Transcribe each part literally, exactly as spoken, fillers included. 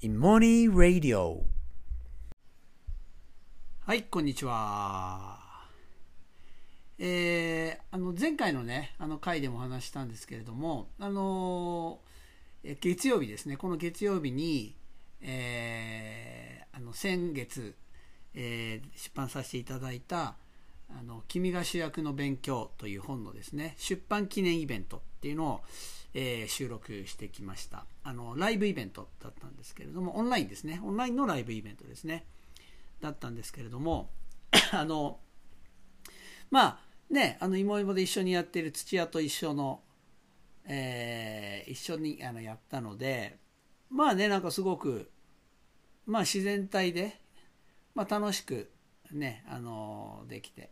イモニーラディオ。はい、こんにちは。えー、あの前回のね、あの回でも話したんですけれども、あのー、月曜日ですね、この月曜日に、えー、あの先月、えー、出版させていただいたあの君が主役の勉強という本のですね、出版記念イベントっていうのをえー、収録してきました。あのライブイベントだったんですけれども、オンラインですね、オンラインのライブイベントですねだったんですけれどもあのまあね、あのいもいもで一緒にやっている土屋と一緒の、えー、一緒にあのやったので、まあね、なんかすごく、まあ、自然体で、まあ、楽しくね、あのできて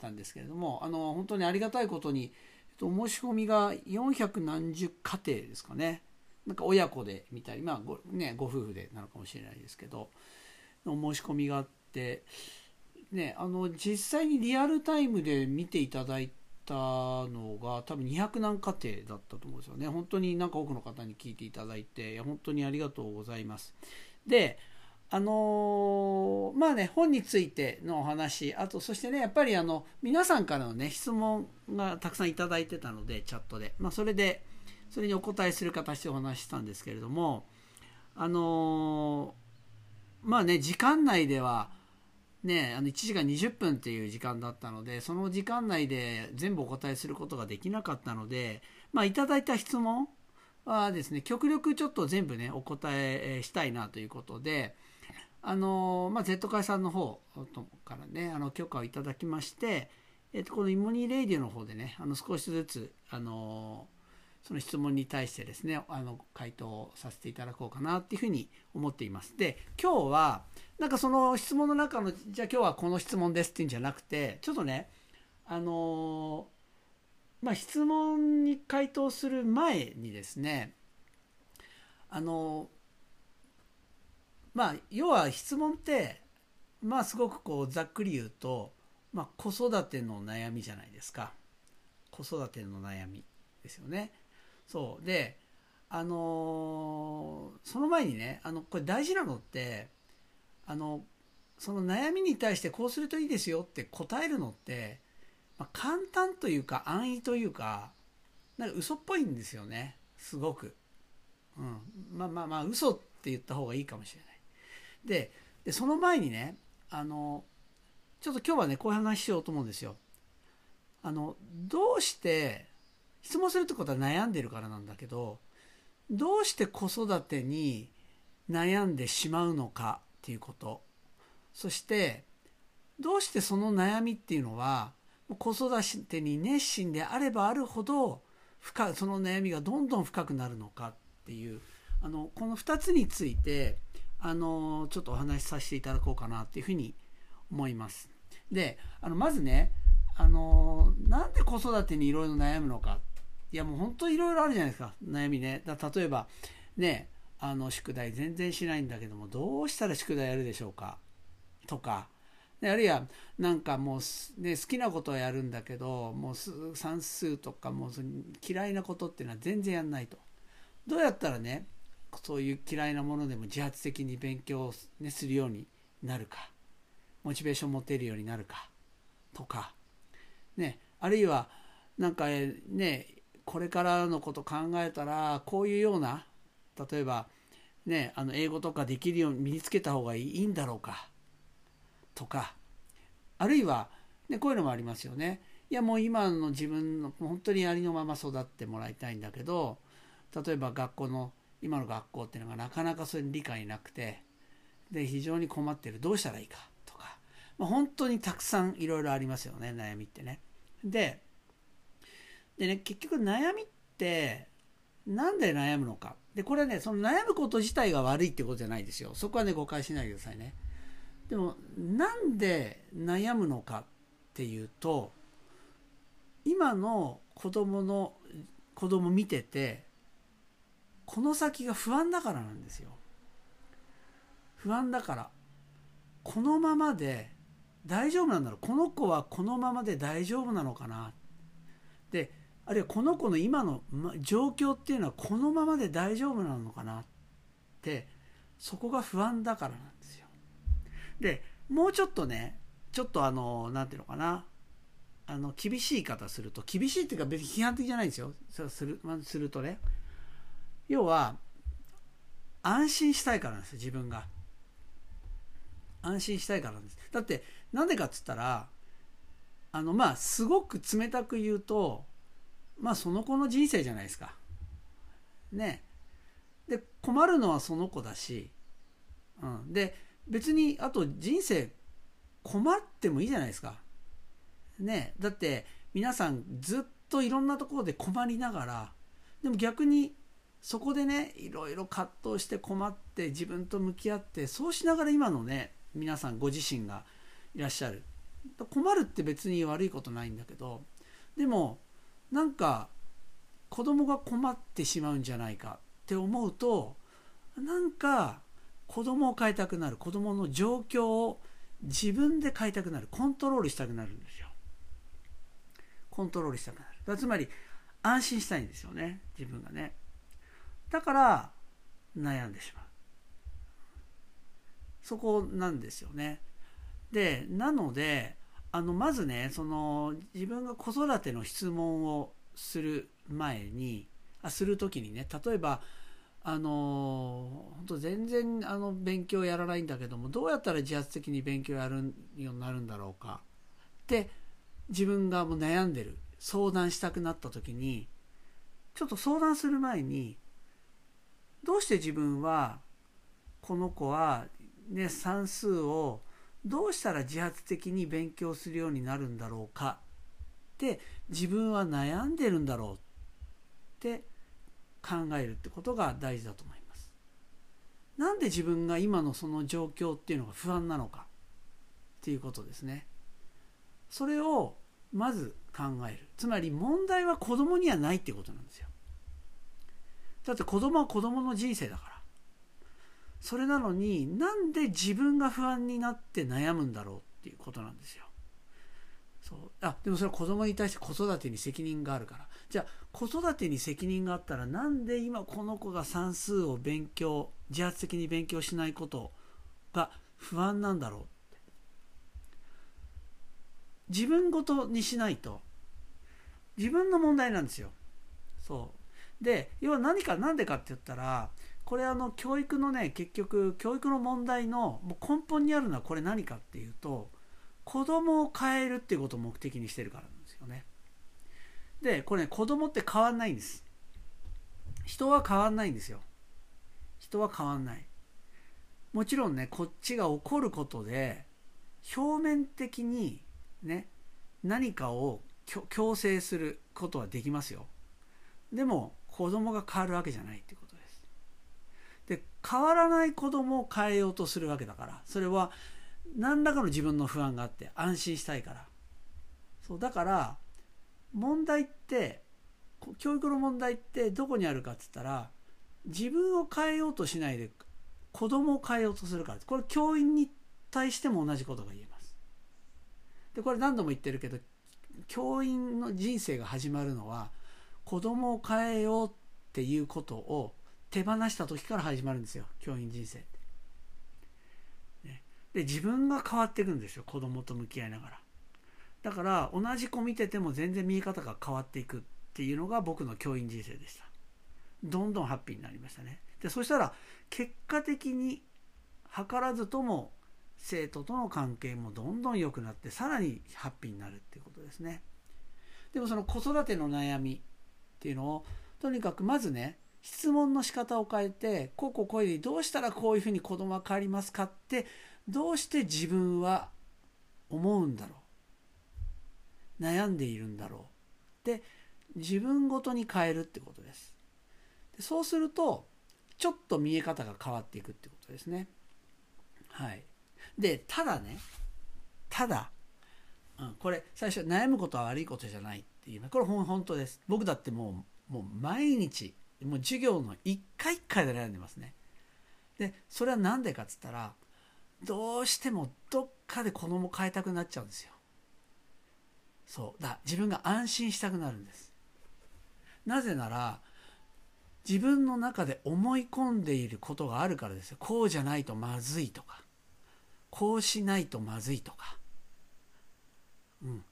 たんですけれども、あの本当にありがたいことに申し込みがよんひゃくなんじゅっかていですかね。なんか親子で見たり、まあ ご,、ね、ご夫婦でなのかもしれないですけど、の申し込みがあって、ね、あの実際にリアルタイムで見ていただいたのが多分にひゃくなんかていだったと思うんですよね。本当になんか多くの方に聞いていただいて、いや本当にありがとうございます。で、あのー、まあね、本についてのお話、あとそしてね、やっぱりあの皆さんからのね、質問がたくさんいただいてたので、チャットで、まあ、それでそれにお答えする形でお話したんですけれども、あのー、まあね、時間内ではね、あのいちじかんにじゅっぷんっていう時間だったので、その時間内で全部お答えすることができなかったので、まあ、いただいた質問はですね、極力ちょっと全部ねお答えしたいなということで、あのまあ、Z 会さんの方からね、あの許可をいただきまして、えっと、このイモニーレイディオの方でね、あの少しずつ、あのその質問に対してですね、あの回答をさせていただこうかなっていうふうに思っています。で、今日はなんかその質問の中の、じゃあ今日はこの質問ですっていうんじゃなくて、ちょっとね、あの、まあ、質問に回答する前にですね、あのまあ、要は質問って、まあ、すごくこうざっくり言うと、まあ、子育ての悩みじゃないですか。子育ての悩みですよね。そうで、あのー、その前にね、あのこれ大事なのって、あのその悩みに対してこうするといいですよって答えるのって、まあ、簡単というか安易というか、なんか嘘っぽいんですよね、すごく。うん、まあまあまあ嘘って言った方がいいかもしれない。で, でその前にね、あのちょっと今日はね、こういう話しようと思うんですよ。あのどうして質問するってことは悩んでるからなんだけど、どうして子育てに悩んでしまうのかっていうこと、そしてどうしてその悩みっていうのは子育てに熱心であればあるほど深その悩みがどんどん深くなるのかっていう、あのこのふたつについてあのちょっとお話しさせていただこうかなっていうふうに思います。で、あのまずね、あのなんで子育てにいろいろ悩むのか、いやもう本当いろいろあるじゃないですか、悩みね。だ例えばね、あの宿題全然しないんだけども、どうしたら宿題やるでしょうかとか、あるいはなんかもう、ね、好きなことはやるんだけど、もう算数とかもう嫌いなことっていうのは全然やんないと。どうやったらね、そういう嫌いなものでも自発的に勉強を、ね、するようになるか、モチベーション持てるようになるかとか、ね、あるいはなんかね、これからのこと考えたらこういうような、例えば、ね、あの英語とかできるように身につけた方がいいんだろうかとか、あるいは、ね、こういうのもありますよね。いやもう今の自分の本当にありのまま育ってもらいたいんだけど、例えば学校の今の学校っていうのがなかなかそれに理解なくて、で非常に困ってる、どうしたらいいかとか、まあ、本当にたくさんいろいろありますよね、悩みってね。で、でね、結局悩みってなんで悩むのか、でこれはね、その悩むこと自体が悪いってことじゃないですよ。そこはね、誤解しないでくださいね。でもなんで悩むのかっていうと、今の子供の子供見てて、この先が不安だからなんですよ。不安だから、このままで大丈夫なんだろう、この子はこのままで大丈夫なのかな、であるいはこの子の今の状況っていうのはこのままで大丈夫なのかなってそこが不安だからなんですよ。でもうちょっとね、ちょっとあのなんていうのかな、あの厳しい言い方すると、厳しいっていうか別に批判的じゃないんですよ。そうする、ま、するとね、要は安心したいからなんですよ。自分が安心したいからなんです。だってなんでかっつったら、あのまあすごく冷たく言うと、まあその子の人生じゃないですかね。で困るのはその子だし、うん、で別にあと人生困ってもいいじゃないですかね。だって皆さんずっといろんなところで困りながら、でも逆にそこでね、いろいろ葛藤して困って自分と向き合って、そうしながら今のね、皆さんご自身がいらっしゃる。困るって別に悪いことないんだけど、でもなんか子供が困ってしまうんじゃないかって思うと、なんか子供を変えたくなる、子供の状況を自分で変えたくなる、コントロールしたくなるんですよ。コントロールしたくなる。だからつまり安心したいんですよね、自分がね。だから悩んでしまう。そこなんですよね。でなのであのまずね、その自分が子育ての質問をする前にあする時にね、例えばあの本当全然あの勉強やらないんだけども、どうやったら自発的に勉強やるようになるんだろうかって自分がもう悩んでる、相談したくなった時に、ちょっと相談する前に、どうして自分はこの子はね、算数をどうしたら自発的に勉強するようになるんだろうかって自分は悩んでるんだろうって考えるってことが大事だと思います。なんで自分が今のその状況っていうのが不安なのかっていうことですね。それをまず考える。つまり問題は子供にはないっていうことなんですよ。だって子供は子供の人生だから。それなのになんで自分が不安になって悩むんだろうっていうことなんですよ。そう、あ、でもそれは子供に対して子育てに責任があるから。じゃあ子育てに責任があったら、なんで今この子が算数を勉強、自発的に勉強しないことが不安なんだろうって自分ごとにしないと自分の問題なんですよ。そうで、要は何か、なんでかって言ったら、これあの教育のね、結局教育の問題のもう根本にあるのはこれ何かっていうと、子供を変えるっていうことを目的にしてるからなんですよね。でこれね、子供って変わんないんです。人は変わんないんですよ。人は変わんない。もちろんね、こっちが怒ることで表面的にね、何かを強制することはできますよ。でも子供が変わるわけじゃないってこと。で変わらない子供を変えようとするわけだから、それは何らかの自分の不安があって安心したいから。そうだから問題って、教育の問題ってどこにあるかって言ったら、自分を変えようとしないで子供を変えようとするから。これ教員に対しても同じことが言えます。でこれ何度も言ってるけど、教員の人生が始まるのは子供を変えようっていうことを手放した時から始まるんですよ、教員人生って、ね、で自分が変わっていくんですよ、子供と向き合いながら。だから同じ子見てても全然見え方が変わっていくっていうのが僕の教員人生でした。どんどんハッピーになりましたね。でそしたら結果的に図らずとも生徒との関係もどんどん良くなって、さらにハッピーになるっていうことですね。でもその子育ての悩みっていうのをとにかくまずね、質問の仕方を変えて、こうこうこういうどうしたらこういうふうに子供は変わりますかって、どうして自分は思うんだろう、悩んでいるんだろうって自分ごとに変えるってことです。でそうするとちょっと見え方が変わっていくってことですね。はい。でただね、ただ、うん、これ最初悩むことは悪いことじゃないっていうの、これ本当です。僕だってもう、もう毎日もう授業の一回一回で悩んでますね。でそれは何でかっつったら、どうしてもどっかで子供変えたくなっちゃうんですよ。そうだ、自分が安心したくなるんです。なぜなら自分の中で思い込んでいることがあるからですよ。こうじゃないとまずいとか、こうしないとまずいとか、うん、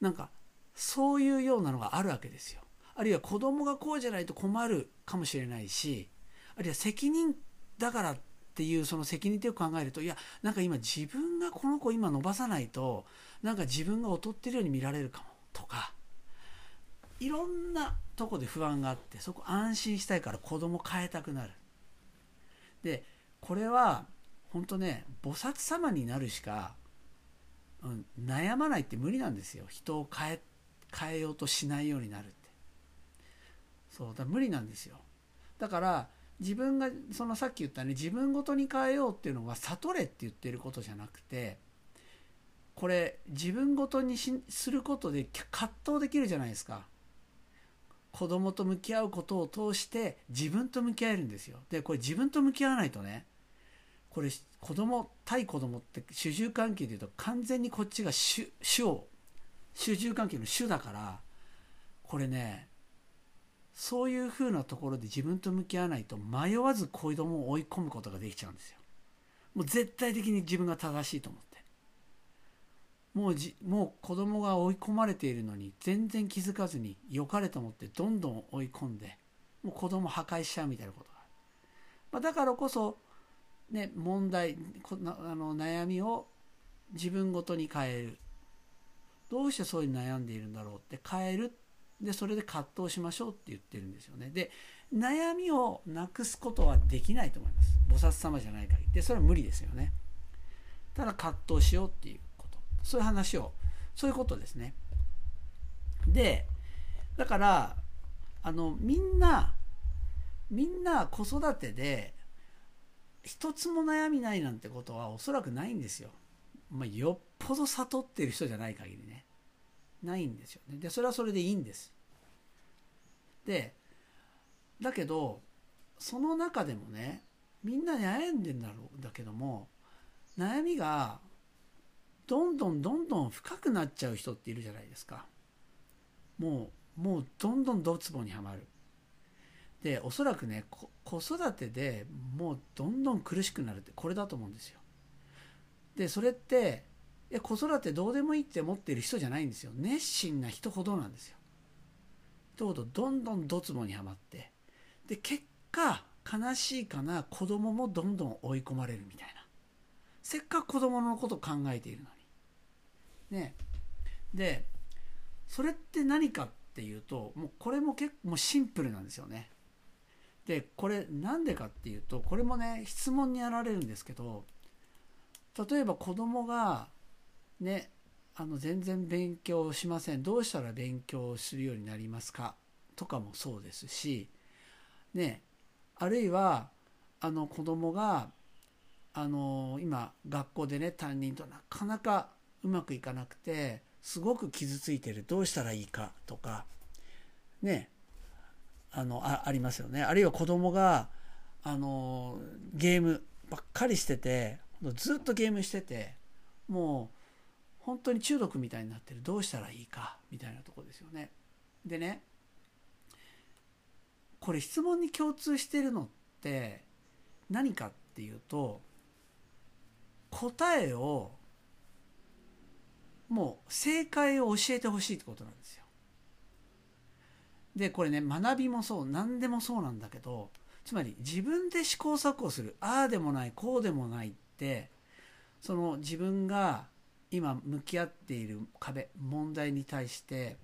なんかそういうようなのがあるわけですよ。あるいは子供がこうじゃないと困るかもしれないし、あるいは責任だからっていうその責任ってよく考えると、いやなんか今自分がこの子今伸ばさないとなんか自分が劣ってるように見られるかもとか、いろんなとこで不安があって、そこ安心したいから子供変えたくなる。でこれは本当ね、菩薩様になるしか、うん、悩まないって無理なんですよ。人を変え、変えようとしないようになるって、そうだから無理なんですよ。だから自分がそのさっき言ったね、自分ごとに変えようっていうのは悟れって言ってることじゃなくて、これ自分ごとにしすることで葛藤できるじゃないですか。子供と向き合うことを通して自分と向き合えるんですよ。でこれ自分と向き合わないとね、これ子供対子供って主従関係でいうと完全にこっちが主を主従関係の主だから、これね、そういうふうなところで自分と向き合わないと迷わず子供を追い込むことができちゃうんですよ。もう絶対的に自分が正しいと思って。もうじ、もう子供が追い込まれているのに全然気づかずに良かれと思ってどんどん追い込んで、もう子供を破壊しちゃうみたいなことがある。まあ、だからこそ、ね、問題、こなあの悩みを自分ごとに変える。どうしてそういう悩んでいるんだろうって変える。でそれで葛藤しましょうって言ってるんですよね。で悩みをなくすことはできないと思います。菩薩様じゃない限りでそれは無理ですよね。ただ葛藤しようっていうこと、そういう話を、そういうことですね。でだからあのみんなみんな子育てで一つも悩みないなんてことはおそらくないんですよ。まあ、よっぽど悟ってる人じゃない限りね、ないんですよね。でそれはそれでいいんです。でだけどその中でもね、みんな悩んでんだろうだけども、悩みがどんどんどんどん深くなっちゃう人っているじゃないですか。もうもうどんどんどつぼにはまる。でおそらくね、こ子育てでもうどんどん苦しくなるって、これだと思うんですよ。でそれっていや子育てどうでもいいって思っている人じゃないんですよ。熱心な人ほどなんですよ。ということ、どんどんどつぼにはまって、で結果悲しいかな、子供もどんどん追い込まれるみたいな。せっかく子供のことを考えているのにね。でそれって何かっていうと、もうこれも結構もうシンプルなんですよね。でこれなんでかっていうと、これもね質問にあられるんですけど、例えば子供がね、あの全然勉強しません、どうしたら勉強するようになりますかとかもそうですし、ね、あるいはあの子供があの今学校でね、担任となかなかうまくいかなくてすごく傷ついてる、どうしたらいいかとかね、あの あ, ありますよね。あるいは子供があのゲームばっかりしてて、ずっとゲームしててもう本当に中毒みたいになってる、どうしたらいいかみたいなところですよね。でね、これ質問に共通してるのって何かっていうと、答えをもう正解を教えてほしいってことなんですよ。でこれね、学びもそう、何でもそうなんだけど、つまり自分で試行錯誤する、ああでもないこうでもないって、その自分が今向き合っている壁、問題に対して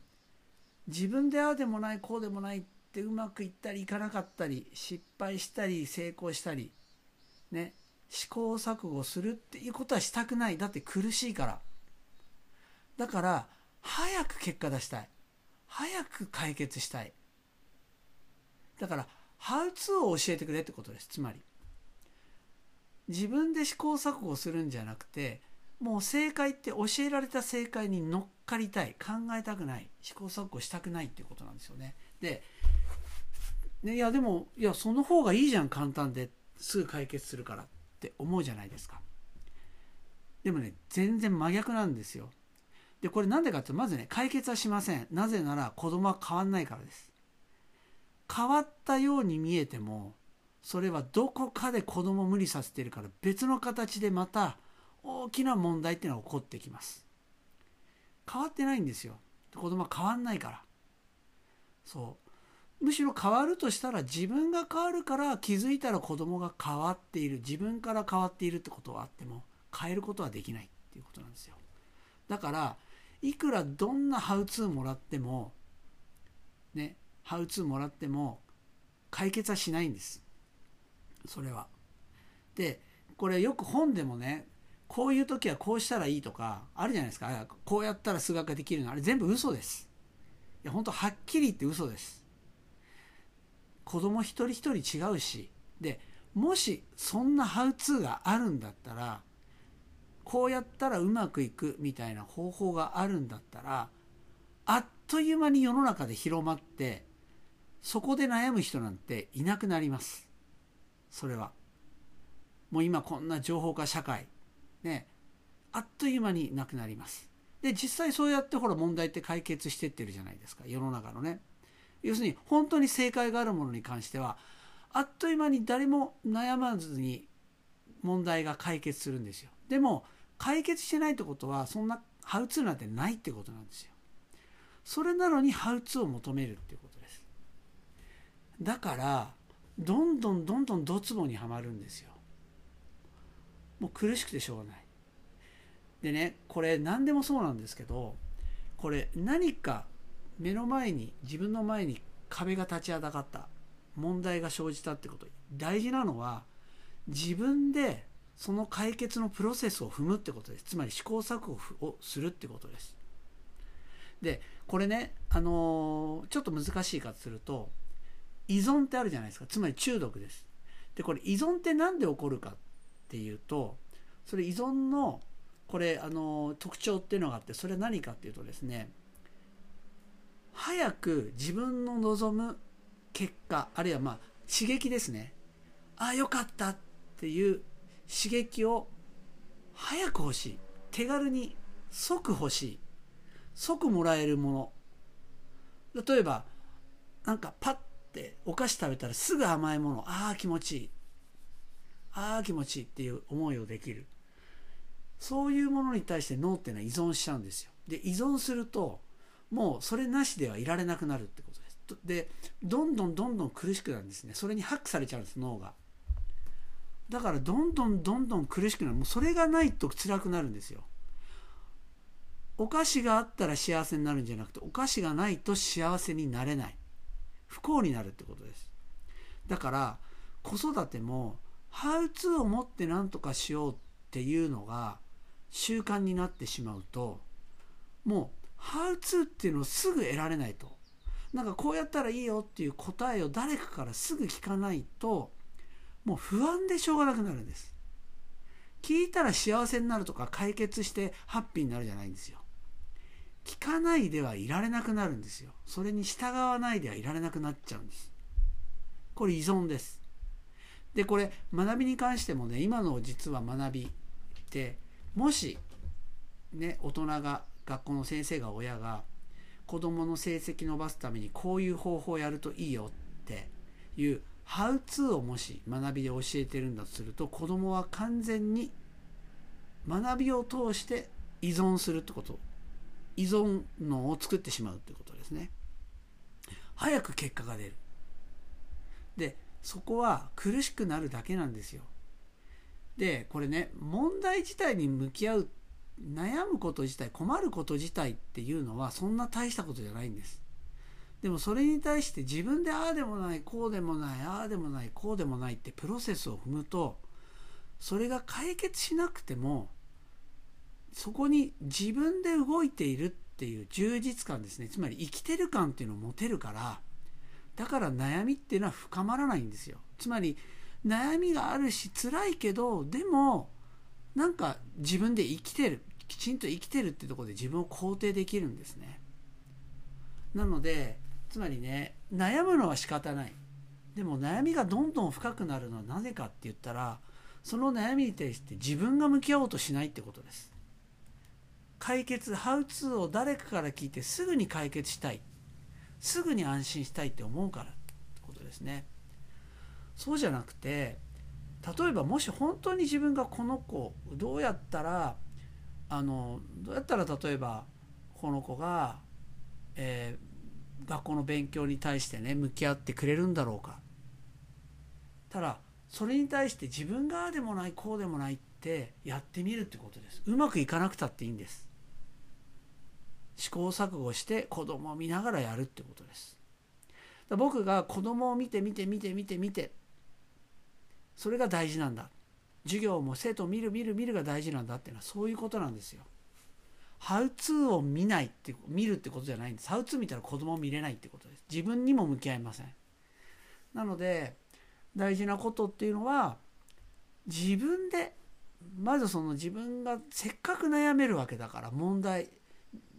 自分でああでもないこうでもないって、うまくいったりいかなかったり、失敗したり成功したりね、試行錯誤するっていうことはしたくない。だって苦しいから。だから早く結果出したい、早く解決したい。だからハウツーを教えてくれってことです。つまり自分で試行錯誤するんじゃなくて、もう正解って教えられた正解に乗っかりたい、考えたくない、試行錯誤したくないっていうことなんですよね。でね、いやでもいやその方がいいじゃん、簡単ですぐ解決するからって思うじゃないですか。でもね、全然真逆なんですよ。でこれなんでかって、まずね解決はしません。なぜなら子供は変わんないからです。変わったように見えても、それはどこかで子供を無理させているから、別の形でまた大きな問題っていうのは起こってきます。変わってないんですよ、子供は。変わんないから。そう、むしろ変わるとしたら自分が変わるから、気づいたら子供が変わっている、自分から変わっているってことはあっても変えることはできないっていうことなんですよ。だからいくらどんなハウツーもらってもね、ハウツーもらっても解決はしないんです、それは。でこれよく本でもね、こういう時はこうしたらいいとかあるじゃないですか。こうやったら数学ができるの、あれ全部嘘です。いや本当はっきり言って嘘です。子供一人一人違うし、でもしそんなハウツーがあるんだったら、こうやったらうまくいくみたいな方法があるんだったら、あっという間に世の中で広まって、そこで悩む人なんていなくなります。それはもう今こんな情報化社会ね、あっという間になくなります。で実際そうやってほら問題って解決してってるじゃないですか、世の中のね。要するに本当に正解があるものに関しては、あっという間に誰も悩まずに問題が解決するんですよ。でも解決してないってことは、そんなハウツーなんてないってことなんですよ。それなのにハウツーを求めるっていうことです。だからどんどんどんどんドツボにはまるんですよ。もう苦しくてしょうがない。でね、これ何でもそうなんですけど、これ何か目の前に、自分の前に壁が立ちはだかった、問題が生じたってこと、大事なのは自分でその解決のプロセスを踏むってことです。つまり試行錯誤をするってことです。でこれね、あのー、ちょっと難しいかとすると、依存ってあるじゃないですか。つまり中毒です。でこれ依存って何で起こるかっていうと、それ依存のこれあの特徴っていうのがあって、それは何かっていうとですね、早く自分の望む結果、あるいはまあ刺激ですね、ああよかったっていう刺激を早く欲しい、手軽に即欲しい、即もらえるもの。例えばなんかパッってお菓子食べたらすぐ甘いもの、ああ気持ちいい、ああ気持ちいいっていう思いをできる、そういうものに対して脳っていうのは依存しちゃうんですよ。で依存するともうそれなしではいられなくなるってことです。でどんどんどんどん苦しくなるんですね。それにハックされちゃうんです、脳が。だからどんどんどんどん苦しくなる。もうそれがないと辛くなるんですよ。お菓子があったら幸せになるんじゃなくて、お菓子がないと幸せになれない、不幸になるってことです。だから子育てもハウツーを持って何とかしようっていうのが習慣になってしまうと、もうハウツーっていうのをすぐ得られないと、なんかこうやったらいいよっていう答えを誰かからすぐ聞かないと、もう不安でしょうがなくなるんです。聞いたら幸せになるとか解決してハッピーになるじゃないんですよ。聞かないではいられなくなるんですよ。それに従わないではいられなくなっちゃうんです。これ依存です。でこれ学びに関してもね、今の実は学びって、もしね大人が、学校の先生が、親が子どもの成績伸ばすためにこういう方法をやるといいよっていうハウツーをもし学びで教えてるんだとすると、子どもは完全に学びを通して依存するってこと、依存のを作ってしまうってことですね。早く結果が出る。でそこは苦しくなるだけなんですよ。でこれね、問題自体に向き合う、悩むこと自体、困ること自体っていうのはそんな大したことじゃないんです。でもそれに対して自分でああでもないこうでもない、ああでもないこうでもないってプロセスを踏むと、それが解決しなくてもそこに自分で動いているっていう充実感ですね、つまり生きてる感っていうのを持てるから、だから悩みっていうのは深まらないんですよ。つまり悩みがあるし辛いけど、でもなんか自分で生きてる、きちんと生きてるってところで自分を肯定できるんですね。なのでつまりね、悩むのは仕方ない。でも悩みがどんどん深くなるのはなぜかって言ったら、その悩みに対して自分が向き合おうとしないってことです。解決、ハウツーを誰かから聞いてすぐに解決したい、すぐに安心したいって思うからですね。そうじゃなくて、例えばもし本当に自分がこの子どうやったらあのどうやったら例えばこの子が、えー、学校の勉強に対してね向き合ってくれるんだろうか。ただそれに対して自分がでもないこうでもないってやってみるってことです。うまくいかなくたっていいんです。試行錯誤して子供を見ながらやるってことです。だから僕が子供を見て見て見て見て見てそれが大事なんだ。授業も生徒を見る見る見るが大事なんだっていうのはそういうことなんですよ。ハウツーを見ないって見るってことじゃないんです。ハウツー見たら子供を見れないってことです。自分にも向き合いません。なので大事なことっていうのは自分でまずその自分がせっかく悩めるわけだから問題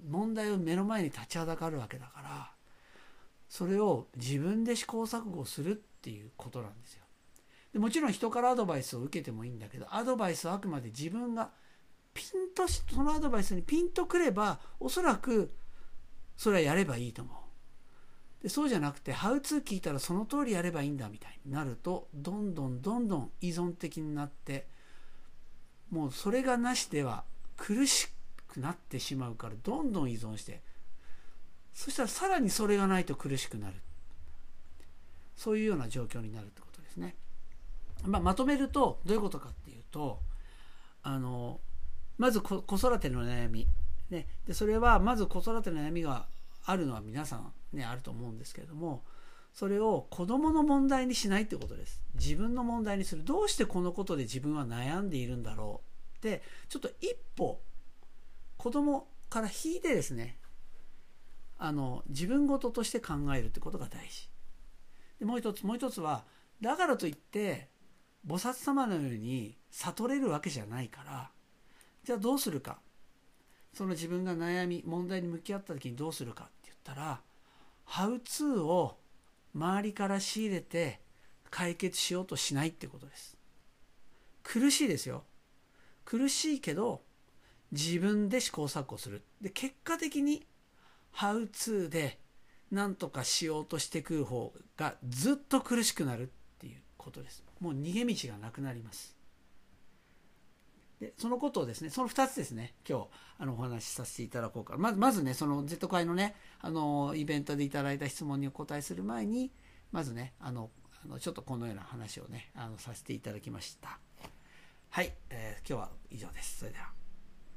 問題を目の前に立ちはだかるわけだからそれを自分で試行錯誤するっていうことなんですよ。でもちろん人からアドバイスを受けてもいいんだけどアドバイスはあくまで自分がピンとしそのアドバイスにピンとくればおそらくそれはやればいいと思う。でそうじゃなくてハウツー聞いたらその通りやればいいんだみたいになるとどんどんどんどん依存的になってもうそれがなしでは苦しくなってしまうからどんどん依存してそしたらさらにそれがないと苦しくなるそういうような状況になるってことですね。まあ、まとめるとどういうことかっていうとあのまず子育ての悩み、ね、でそれはまず子育ての悩みがあるのは皆さん、ね、あると思うんですけれどもそれを子どもの問題にしないってことです。自分の問題にする。どうしてこのことで自分は悩んでいるんだろうってちょっと一歩子供から引いてですねあの自分事として考えるってことが大事でもう一つもう一つはだからといって菩薩様のように悟れるわけじゃないからじゃあどうするかその自分が悩み問題に向き合った時にどうするかって言ったらハウツーを周りから仕入れて解決しようとしないってことです。苦しいですよ。苦しいけど自分で試行錯誤する。で結果的にハウツーで何とかしようとしてくる方がずっと苦しくなるっていうことです。もう逃げ道がなくなります。でそのことをですねそのふたつですね今日あのお話しさせていただこうか。まずまずねその Z 会のねあのイベントでいただいた質問にお答えする前にまずねあのあのちょっとこのような話をねあのさせていただきました。はい、えー、今日は以上です。それでは。